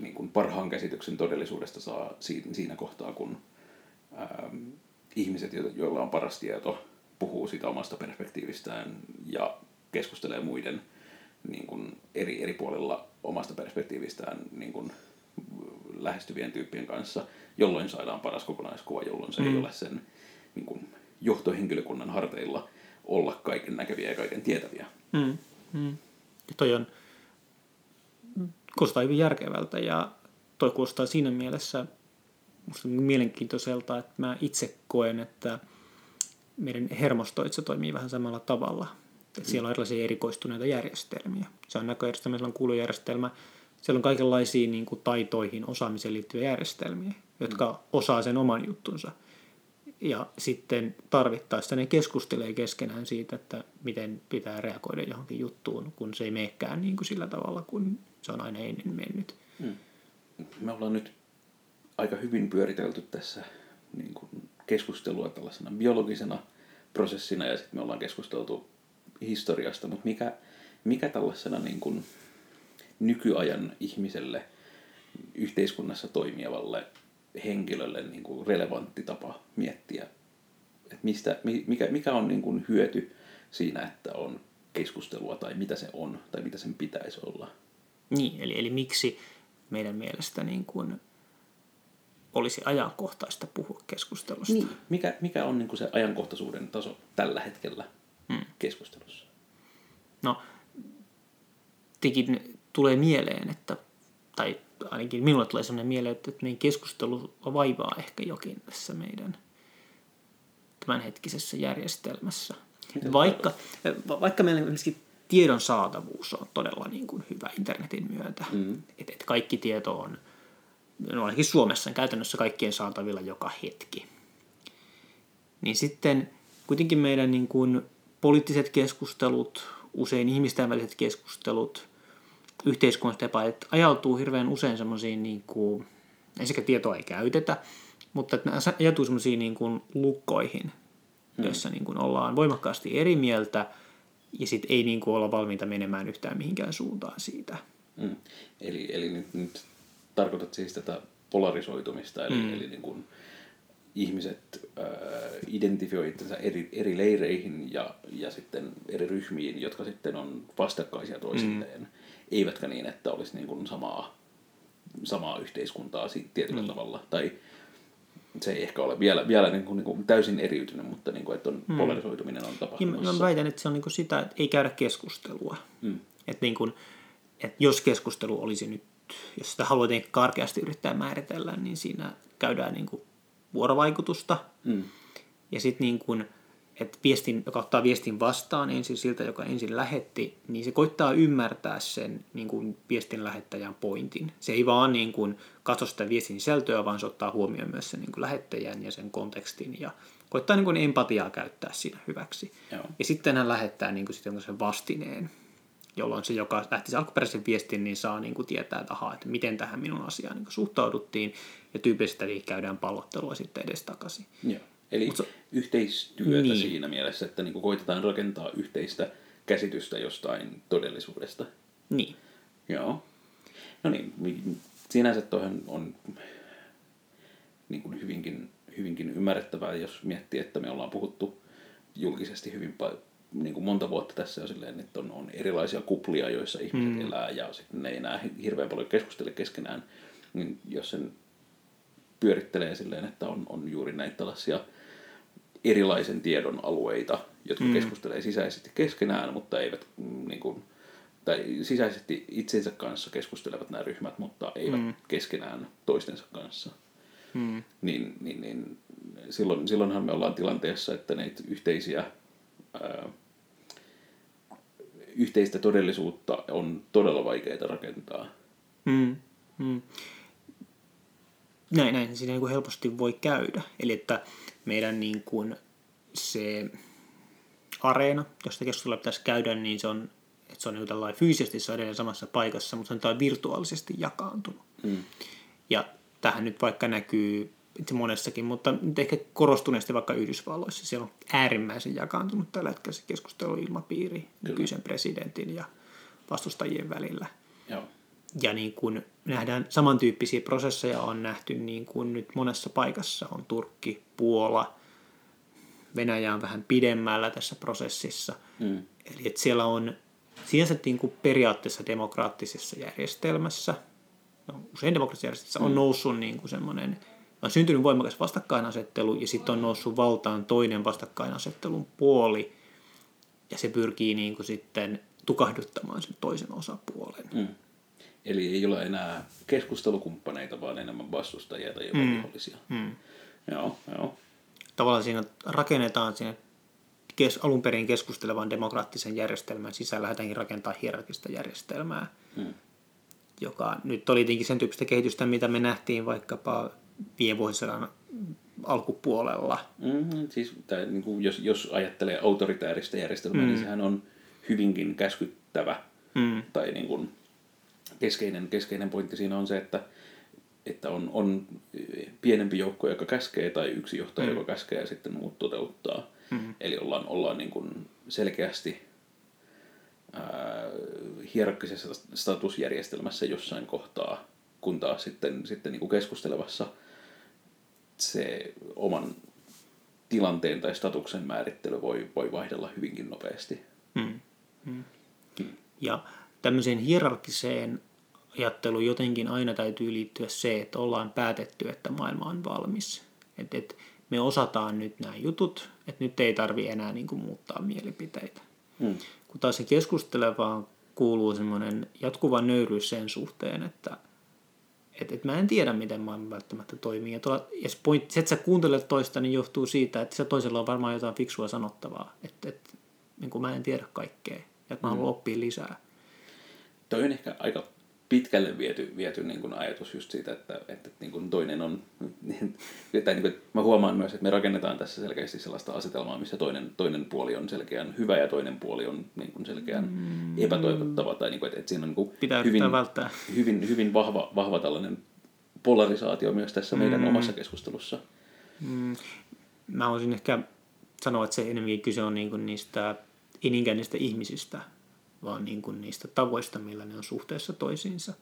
niin kuin parhaan käsityksen todellisuudesta saa siinä kohtaa, kun ihmiset, joilla on paras tieto, puhuu siitä omasta perspektiivistään ja keskustelee muiden niin kuin eri puolilla omasta perspektiivistään niin kuin lähestyvien tyyppien kanssa, jolloin saadaan paras kokonaiskuva, jolloin se ei ole sen niin kuin johtohenkilökunnan harteilla olla kaiken näkeviä ja kaiken tietäviä. Ja toi on, kuulostaa hyvin järkevältä ja toi kuulostaa siinä mielessä musta mielenkiintoiselta, että mä itse koen, että meidän hermostoitse toimii vähän samalla tavalla. Siellä on erilaisia erikoistuneita järjestelmiä. Se on näköjärjestelmä, siellä on kuulujärjestelmä, siellä on kaikenlaisia niin kuin taitoihin, osaamiseen liittyviä järjestelmiä, jotka osaa sen oman juttunsa. Ja sitten tarvittaessa ne keskustelee keskenään siitä, että miten pitää reagoida johonkin juttuun, kun se ei menekään niin kuin sillä tavalla, kun se on aina ennen mennyt. Me ollaan nyt aika hyvin pyöritelty tässä niin kuin keskustelua tällaisena biologisena prosessina, ja sitten me ollaan keskusteltu historiasta, mutta mikä tällaisena niin kuin nykyajan ihmiselle, yhteiskunnassa toimivalle henkilölle niin kuin relevantti tapa miettiä, että mikä on niin kuin hyöty siinä, että on keskustelua tai mitä se on tai mitä sen pitäisi olla. Niin, eli miksi meidän mielestä niin kuin olisi ajankohtaista puhua keskustelusta? Niin, mikä on niin kuin se ajankohtaisuuden taso tällä hetkellä keskustelussa? No, tekin tulee mieleen, että, tai ainakin minulle tulee sellainen mieleen, että meidän keskustelu vaivaa ehkä jokin tässä meidän tämänhetkisessä järjestelmässä. Vaikka meillä myöskin tiedon saatavuus on todella niin kuin hyvä internetin myötä, että kaikki tieto on, no ainakin Suomessa on käytännössä kaikkien saatavilla joka hetki, niin sitten kuitenkin meidän niin kuin poliittiset keskustelut, usein ihmisten väliset keskustelut, yhteiskunnasta epäilet ajautuu hirveän usein semmoisiin, niin kuin, sekä tietoa ei käytetä, mutta että ne ajautuu semmoisiin niin kuin lukkoihin, joissa niin kuin ollaan voimakkaasti eri mieltä ja sitten ei niin kuin olla valmiita menemään yhtään mihinkään suuntaan siitä. Eli nyt tarkoitat siis tätä polarisoitumista, eli niin kuin ihmiset identifioi itsensä eri leireihin ja sitten eri ryhmiin, jotka sitten on vastakkaisia toisilleen, eivätkä niin, että olisi niin kuin samaa yhteiskuntaa tietyllä tavalla. Tai se ei ehkä ole vielä niin kuin täysin eriytynyt, mutta niin kuin, että on polarisoituminen on tapahtumassa. Mä väitän, että se on niin kuin sitä, että ei käydä keskustelua. Että niin kuin, että jos keskustelu olisi nyt, jos sitä haluaa karkeasti yrittää määritellä, niin siinä käydään niin kuin vuorovaikutusta. Ja sitten niin kuin, että viestin, joka ottaa viestin vastaan ensin siltä, joka ensin lähetti, niin se koittaa ymmärtää sen niin kuin viestin lähettäjän pointin. Se ei vaan niin kuin katso sitä viestin sisältöä, vaan se ottaa huomioon myös sen niin kuin lähettäjän ja sen kontekstin ja koittaa niin kuin empatiaa käyttää siinä hyväksi. Joo. Ja sitten hän lähettää niin kuin sitten sen vastineen, jolloin se, joka lähti sen alkuperäisen viestin, niin saa niin kuin tietää, että, aha, että miten tähän minun asiaan niin kuin suhtauduttiin, ja tyypillisesti käydään pallottelua sitten edestakaisin. Joo. Eli yhteistyötä siinä mielessä, että niin koitetaan rakentaa yhteistä käsitystä jostain todellisuudesta. Niin. Joo. No niin, sinänsä toihan on niin kuin hyvinkin ymmärrettävää, jos miettii, että me ollaan puhuttu julkisesti hyvin niin kuin monta vuotta tässä jo silleen, että on erilaisia kuplia, joissa ihmiset elää ja sitten ne ei enää hirveän paljon keskustele keskenään, niin jos sen pyörittelee silleen, että on juuri näitä tällaisia erilaisen tiedon alueita, jotka keskustelee sisäisesti keskenään, mutta eivät niin kuin, tai sisäisesti itsensä kanssa keskustelevat nämä ryhmät, mutta eivät keskenään toistensa kanssa. Niin silloinhan me ollaan tilanteessa, että näitä yhteistä todellisuutta on todella vaikeaa rakentaa. Näin siinä niin kuin helposti voi käydä. Eli että meidän niin kuin se areena, josta keskustelua pitäisi käydä, niin se on niin tällainen fyysisesti se on edelleen samassa paikassa, mutta se on virtuaalisesti jakaantunut. Ja tähän nyt vaikka näkyy monessakin, mutta nyt ehkä korostuneesti vaikka Yhdysvalloissa. Siellä on äärimmäisen jakaantunut tällä hetkellä se keskusteluilmapiiri nykyisen presidentin ja vastustajien välillä. Joo. Ja niin kuin nähdään samantyyppisiä prosesseja on nähty niin kuin nyt monessa paikassa. On Turkki, Puola, Venäjä on vähän pidemmällä tässä prosessissa. Eli että siellä on sinänsä niin kuin periaatteessa demokraattisessa järjestelmässä, no usein demokraattisessa järjestelmässä, on noussut niin kuin semmoinen, on syntynyt voimakas vastakkainasettelu ja sitten on noussut valtaan toinen vastakkainasettelun puoli. Ja se pyrkii niin kuin sitten tukahduttamaan sen toisen osapuolen. Eli ei ole enää keskustelukumppaneita, vaan enemmän vastustajia tai jopa vihollisia. Joo. Tavallaan siinä rakennetaan sinne alun perin keskustelevan demokraattisen järjestelmän sisällä lähdetäänkin rakentaa hierarkista järjestelmää, joka nyt oli tietenkin sen tyyppistä kehitystä, mitä me nähtiin vaikkapa viime vuosisadan alkupuolella. Siis, tai niin kuin jos ajattelee autoritääristä järjestelmää, niin sehän on hyvinkin käskyttävä tai niin kuin Keskeinen pointti siinä on se, että on pienempi joukko, joka käskee, tai yksi johtaja, joka käskee, ja sitten muut toteuttaa. Eli ollaan niin kuin selkeästi hierarkkisessa statusjärjestelmässä jossain kohtaa, kun taas sitten niin kuin keskustelevassa se oman tilanteen tai statuksen määrittely voi vaihdella hyvinkin nopeasti. Ja tämmöiseen hierarkkiseen ajatteluun jotenkin aina täytyy liittyä se, että ollaan päätetty, että maailma on valmis. Että me osataan nyt nämä jutut, että nyt ei tarvitse enää niin kuin muuttaa mielipiteitä. Kun taas se keskustelevaan kuuluu semmoinen jatkuva nöyryys sen suhteen, että mä en tiedä, miten maailma välttämättä toimii. Ja se pointti, että sä kuuntelet toista, niin johtuu siitä, että se toisella on varmaan jotain fiksua sanottavaa. Että niin mä en tiedä kaikkea ja mä haluan oppia lisää. Toi on ehkä aika pitkälle viety niin kuin ajatus just siitä, että niin kuin toinen on... tai niin kuin, mä huomaan myös, että me rakennetaan tässä selkeästi sellaista asetelmaa, missä toinen puoli on selkeän hyvä ja toinen puoli on niin kuin selkeän epätoivottava. Tai niin kuin, että siinä on niin pitää hyvin vahva tällainen polarisaatio myös tässä meidän omassa keskustelussa. Mä olisin ehkä sanoa, että se enemmänkin kyse on niin kuin niistä, ei niinkään niistä ihmisistä, vaan niin kuin niistä tavoista, millä ne on suhteessa toisiinsa.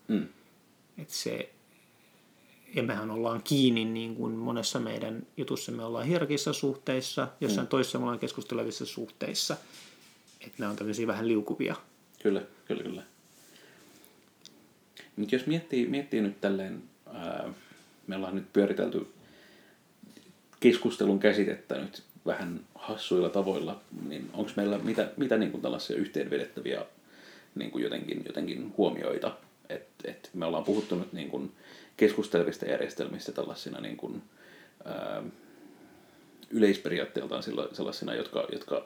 Ja mehän ollaan kiinni niin kuin monessa meidän jutussa, me ollaan hierarkisissa suhteissa, jossain toisessa me ollaan keskustelevissa suhteissa. Että nämä on tämmöisiä vähän liukuvia. Kyllä. Mutta jos miettii nyt tälleen, me ollaan nyt pyöritelty keskustelun käsitettä nyt vähän hassuilla tavoilla, niin onko meillä mitä niin kuin tällaisia yhteenvedettäviä niin kuin jotenkin huomioita, että me ollaan puhuttu nyt niin kuin keskustelevista järjestelmistä tällaisina niin kuin yleisperiaatteeltaan sellaisina, jotka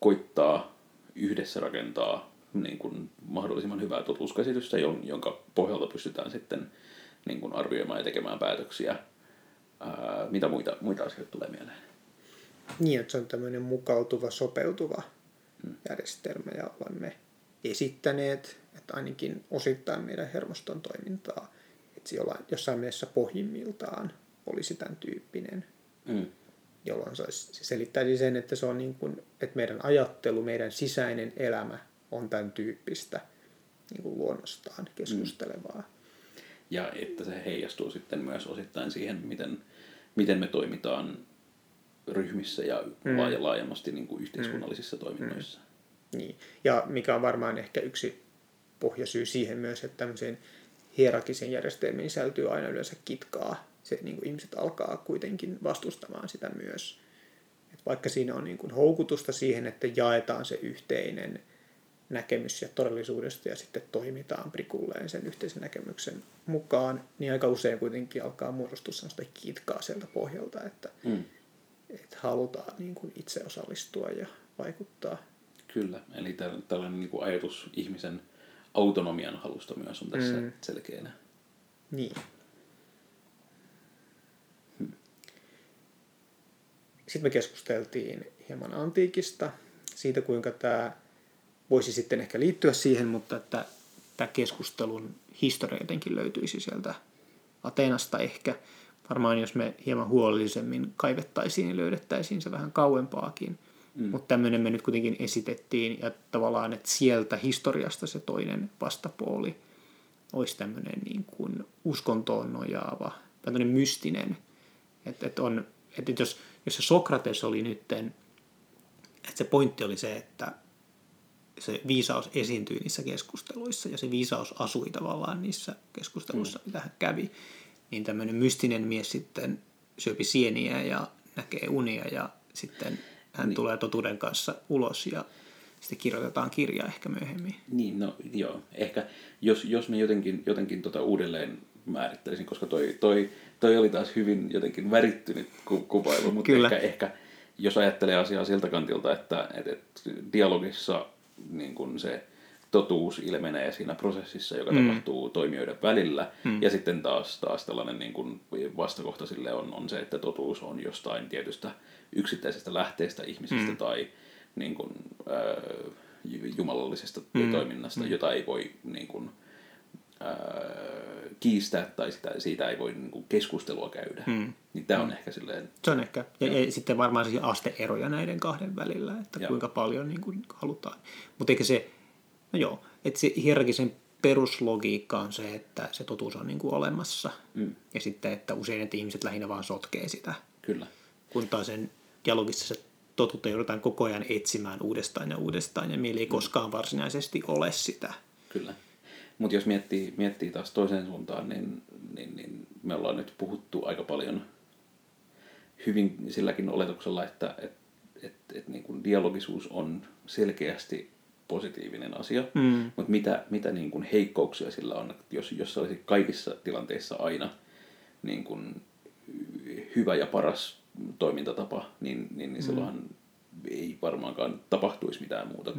koittaa yhdessä rakentaa niin kuin mahdollisimman hyvää totuuskäsitystä, jonka pohjalta pystytään sitten niin kuin arvioimaan ja tekemään päätöksiä. Mitä muita asioita tulee mieleen? Niin, että se on tämmöinen mukautuva, sopeutuva järjestelmä, ja olemme esittäneet, että ainakin osittain meidän hermoston toimintaa, että se jossain mielessä pohjimmiltaan olisi tämän tyyppinen, jolloin se selittäisi sen, että se on niin kuin, että meidän ajattelu, meidän sisäinen elämä on tämän tyyppistä niin kuin luonnostaan keskustelevaa. Ja että se heijastuu sitten myös osittain siihen, miten me toimitaan ryhmissä ja laajemmasti niin kuin yhteiskunnallisissa toiminnoissa. Niin. Ja mikä on varmaan ehkä yksi pohjasyy siihen myös, että tämmöiseen hierarkisen järjestelmiin sisältyy aina yleensä kitkaa. Se, niin kuin ihmiset alkaa kuitenkin vastustamaan sitä myös. Et vaikka siinä on niin kuin houkutusta siihen, että jaetaan se yhteinen näkemys ja todellisuudesta ja sitten toimitaan prikulleen sen yhteisen näkemyksen mukaan, niin aika usein kuitenkin alkaa muodostua sellaista kitkaa sieltä pohjalta, että halutaan niin kuin itse osallistua ja vaikuttaa. Kyllä, eli tällainen niin kuin ajatus ihmisen autonomian halusta myös on tässä selkeänä. Niin. Sitten me keskusteltiin hieman antiikista, siitä kuinka tämä voisi sitten ehkä liittyä siihen, mutta että tämä keskustelun historia jotenkin löytyisi sieltä Ateenasta ehkä. Varmaan jos me hieman huolellisemmin kaivettaisiin, niin löydettäisiin se vähän kauempaakin. Mutta tämmöinen me nyt kuitenkin esitettiin, ja tavallaan, että sieltä historiasta se toinen vastapuoli olisi tämmöinen niin kuin uskontoon nojaava, tämmöinen mystinen. Että jos se Sokrates oli nytten, että se pointti oli se, että se viisaus esiintyi niissä keskusteluissa ja se viisaus asui tavallaan niissä keskusteluissa, mitä hän kävi, niin tämmöinen mystinen mies sitten syöpi sieniä ja näkee unia ja sitten hän tulee totuuden kanssa ulos ja sitten kirjoitetaan kirjaa ehkä myöhemmin. Niin, no joo. Ehkä jos me jotenkin uudelleen määrittäisin, koska toi oli taas hyvin jotenkin värittynyt kuvailu, mutta ehkä jos ajattelee asiaa siltä kantilta, että dialogissa niin kun se totuus ilmenee siinä prosessissa, joka tapahtuu toimijoiden välillä. Ja sitten taas tällainen niin kuin vastakohta sille on se, että totuus on jostain tietystä yksittäisestä lähteestä, ihmisestä tai niin kuin, jumalallisesta toiminnasta, jota ei voi niin kuin, kiistää tai siitä ei voi niin kuin, keskustelua käydä. Niin tämä on ehkä silleen... Se on ehkä. Ja sitten varmaan asteeroja näiden kahden välillä, että kuinka paljon niin kuin, halutaan. Mutta eikä se... No joo, että se hierarkisen peruslogiikka on se, että se totuus on niin kuin olemassa. Ja sitten, että usein että ihmiset lähinnä vaan sotkee sitä. Kyllä. Kun taas sen dialogissa se totuutta joudutaan koko ajan etsimään uudestaan ja mieli ei koskaan varsinaisesti ole sitä. Kyllä. Mutta jos miettii taas toiseen suuntaan, niin me ollaan nyt puhuttu aika paljon hyvin silläkin oletuksella, että että niin kuin dialogisuus on selkeästi positiivinen asia, mutta mitä niin kuin heikkouksia sillä on, että jos se olisi kaikissa tilanteissa aina niin kuin hyvä ja paras toimintatapa, niin silloinhan ei varmaankaan tapahtuisi mitään muuta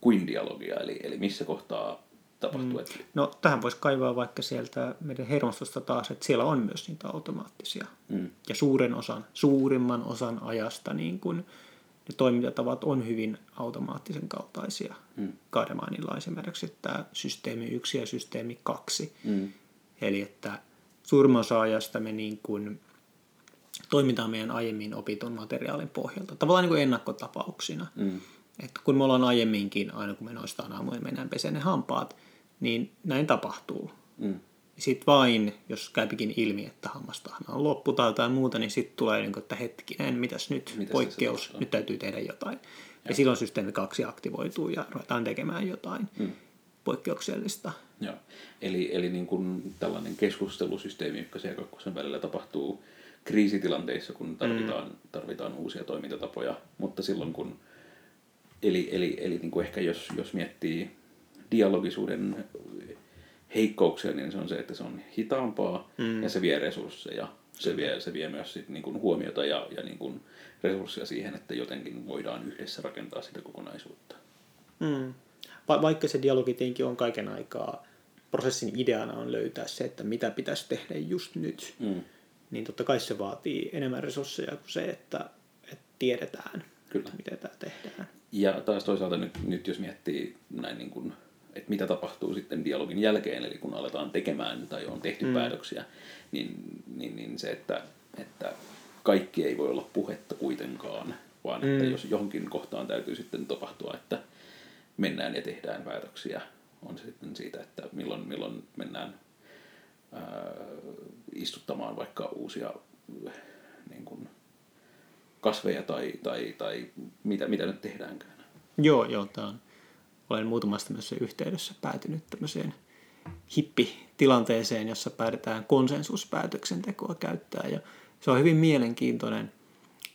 kuin dialogia, eli missä kohtaa tapahtuu. No tähän voisi kaivaa vaikka sieltä meidän hermostosta taas, että siellä on myös niitä automaattisia. Ja suurimman osan ajasta niin kun ne toimintatavat on hyvin automaattisen kaltaisia. Kahnemanilla esimerkiksi tämä systeemi 1 ja systeemi 2. Eli että suurimman osan ajasta me niin kun toimitaan meidän aiemmin opitun materiaalin pohjalta. Tavallaan niin kuin ennakkotapauksina. Että kun me ollaan aiemminkin, aina kun me noistaan aamuja, mennään peseen ne hampaat, niin näin tapahtuu. Sitten vain, jos käypikin ilmi, että hammastahna on loppu tai jotain muuta, niin sitten tulee, niin kuin, että hetkinen, mitäs nyt, poikkeus, nyt täytyy tehdä jotain. Ja silloin systeemi 2 aktivoituu ja ruvetaan tekemään jotain poikkeuksellista. Joo. Eli niin kuin tällainen keskustelu systeemi 1 ja 2 välillä tapahtuu kriisitilanteissa, kun tarvitaan uusia toimintatapoja, mutta silloin kun eli niin kuin ehkä jos miettii dialogisuuden heikkouksia, niin se on se, että se on hitaampaa ja se vie resursseja. Se vie myös sit niin kuin huomiota ja niin kuin resursseja siihen, että jotenkin voidaan yhdessä rakentaa sitä kokonaisuutta. Vaikka se dialogi tietenkin on kaiken aikaa, prosessin ideana on löytää se, että mitä pitäisi tehdä just nyt, niin totta kai se vaatii enemmän resursseja kuin se, että tiedetään. Kyllä. Miten tämä tehdään. Ja taas toisaalta nyt jos miettii näin niin kuin, että mitä tapahtuu sitten dialogin jälkeen, eli kun aletaan tekemään tai on tehty päätöksiä, niin se, että kaikki ei voi olla puhetta kuitenkaan, vaan että jos johonkin kohtaan täytyy sitten tapahtua, että mennään ja tehdään päätöksiä, on se sitten siitä, että milloin mennään istuttamaan vaikka uusia niin kuin kasveja tai mitä nyt tehdäänkään. Joo, olen muutamassa tämmöisessä yhteydessä päätynyt tämmöiseen hippitilanteeseen, jossa päätetään konsensuspäätöksentekoa käyttää, ja se on hyvin mielenkiintoinen,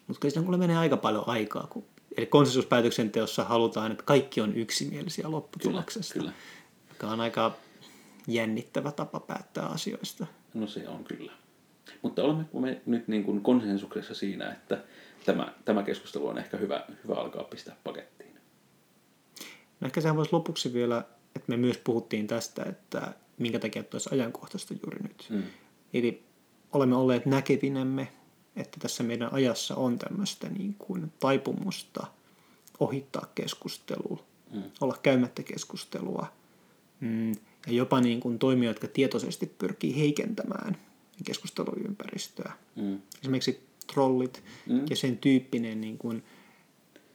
mutta siinä kyllä menee aika paljon aikaa, eli konsensuspäätöksenteossa halutaan, että kaikki on yksimielisiä lopputuloksesta, kyllä. Joka on aika jännittävä tapa päättää asioista. No se on kyllä. Mutta olemmeko me nyt niin kuin konsensuksessa siinä, että tämä keskustelu on ehkä hyvä alkaa pistää pakettiin? No ehkä sehän voisi lopuksi vielä, että me myös puhuttiin tästä, että minkä takia olisi ajankohtaista juuri nyt. Eli olemme olleet näkevinämme, että tässä meidän ajassa on tämmöistä niin kuin taipumusta ohittaa keskustelua, olla käymättä keskustelua. Ja jopa niin kuin toimia, jotka tietoisesti pyrkii heikentämään keskusteluympäristöä. Esimerkiksi trollit ja sen tyyppinen niin kuin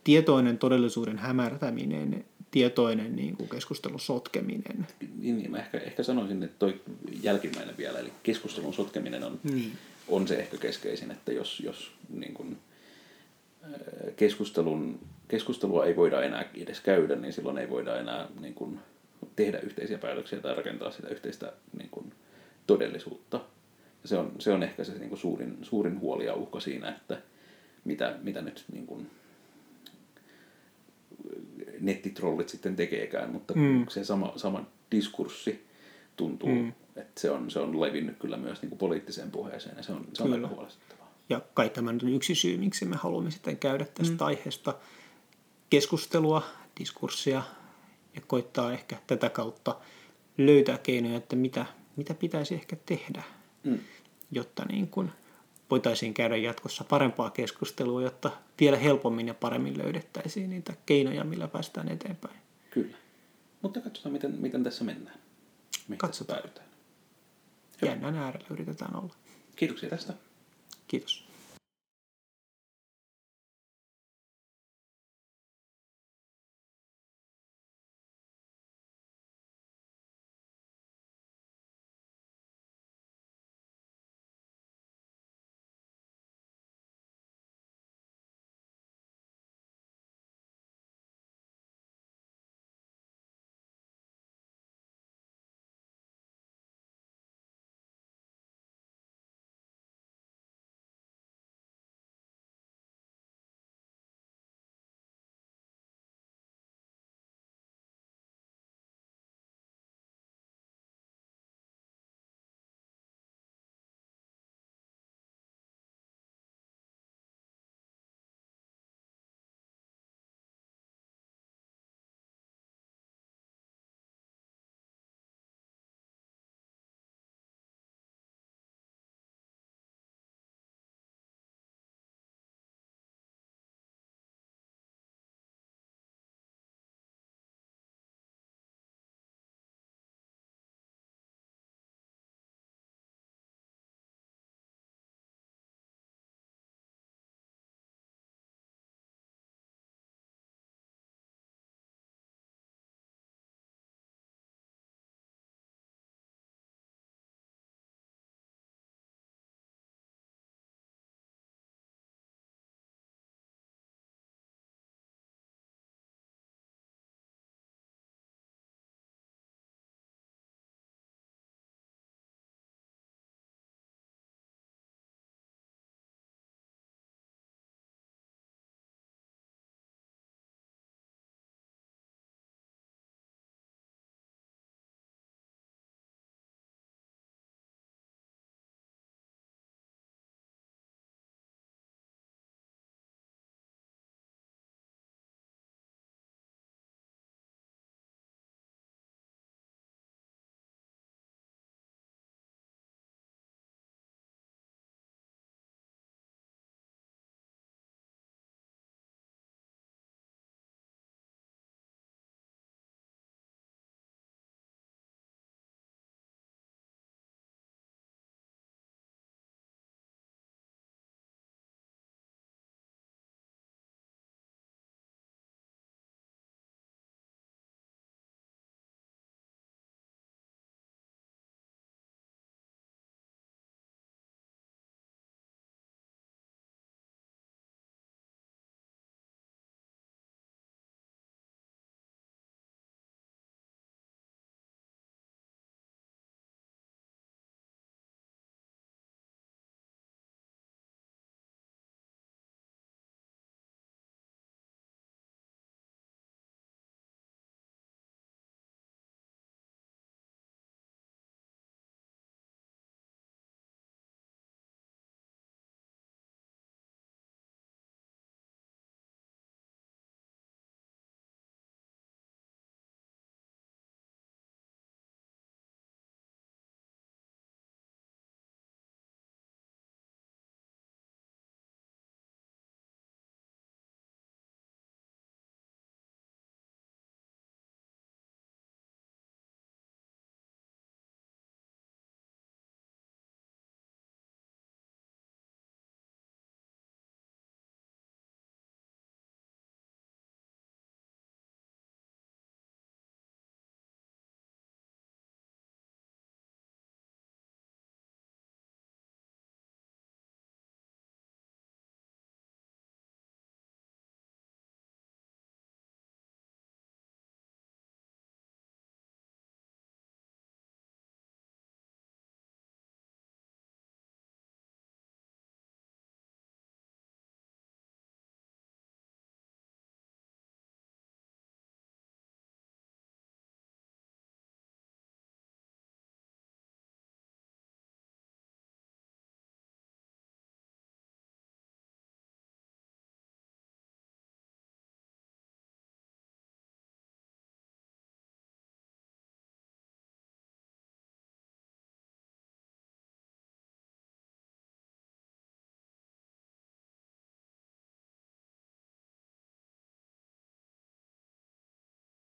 tietoinen todellisuuden hämärtäminen, tietoinen niin kuin keskustelun sotkeminen. Niin, mä ehkä sanoisin, että toi jälkimmäinen vielä, eli keskustelun sotkeminen on se ehkä keskeisin, että jos niin kuin keskustelua ei voida enää edes käydä, niin silloin ei voida enää niin kuin tehdä yhteisiä päätöksiä tai rakentaa sitä yhteistä niin kuin todellisuutta. Se on ehkä se niin kuin suurin huoli ja uhka siinä, että mitä nyt niin kuin nettitrollit sitten tekeekään, mutta se sama diskurssi tuntuu, että se on levinnyt kyllä myös niin kuin poliittiseen puheeseen, ja se on aika huolestuttavaa. Ja kai tämä on yksi syy, miksi me haluamme sitten käydä tästä aiheesta keskustelua, diskurssia, ja koittaa ehkä tätä kautta löytää keinoja, että mitä pitäisi ehkä tehdä. Jotta niin kun voitaisiin käydä jatkossa parempaa keskustelua, jotta vielä helpommin ja paremmin löydettäisiin niitä keinoja, millä päästään eteenpäin. Kyllä. Mutta katsotaan, miten tässä mennään. Katsotaan. Jännän äärellä yritetään olla. Kiitoksia tästä. Kiitos.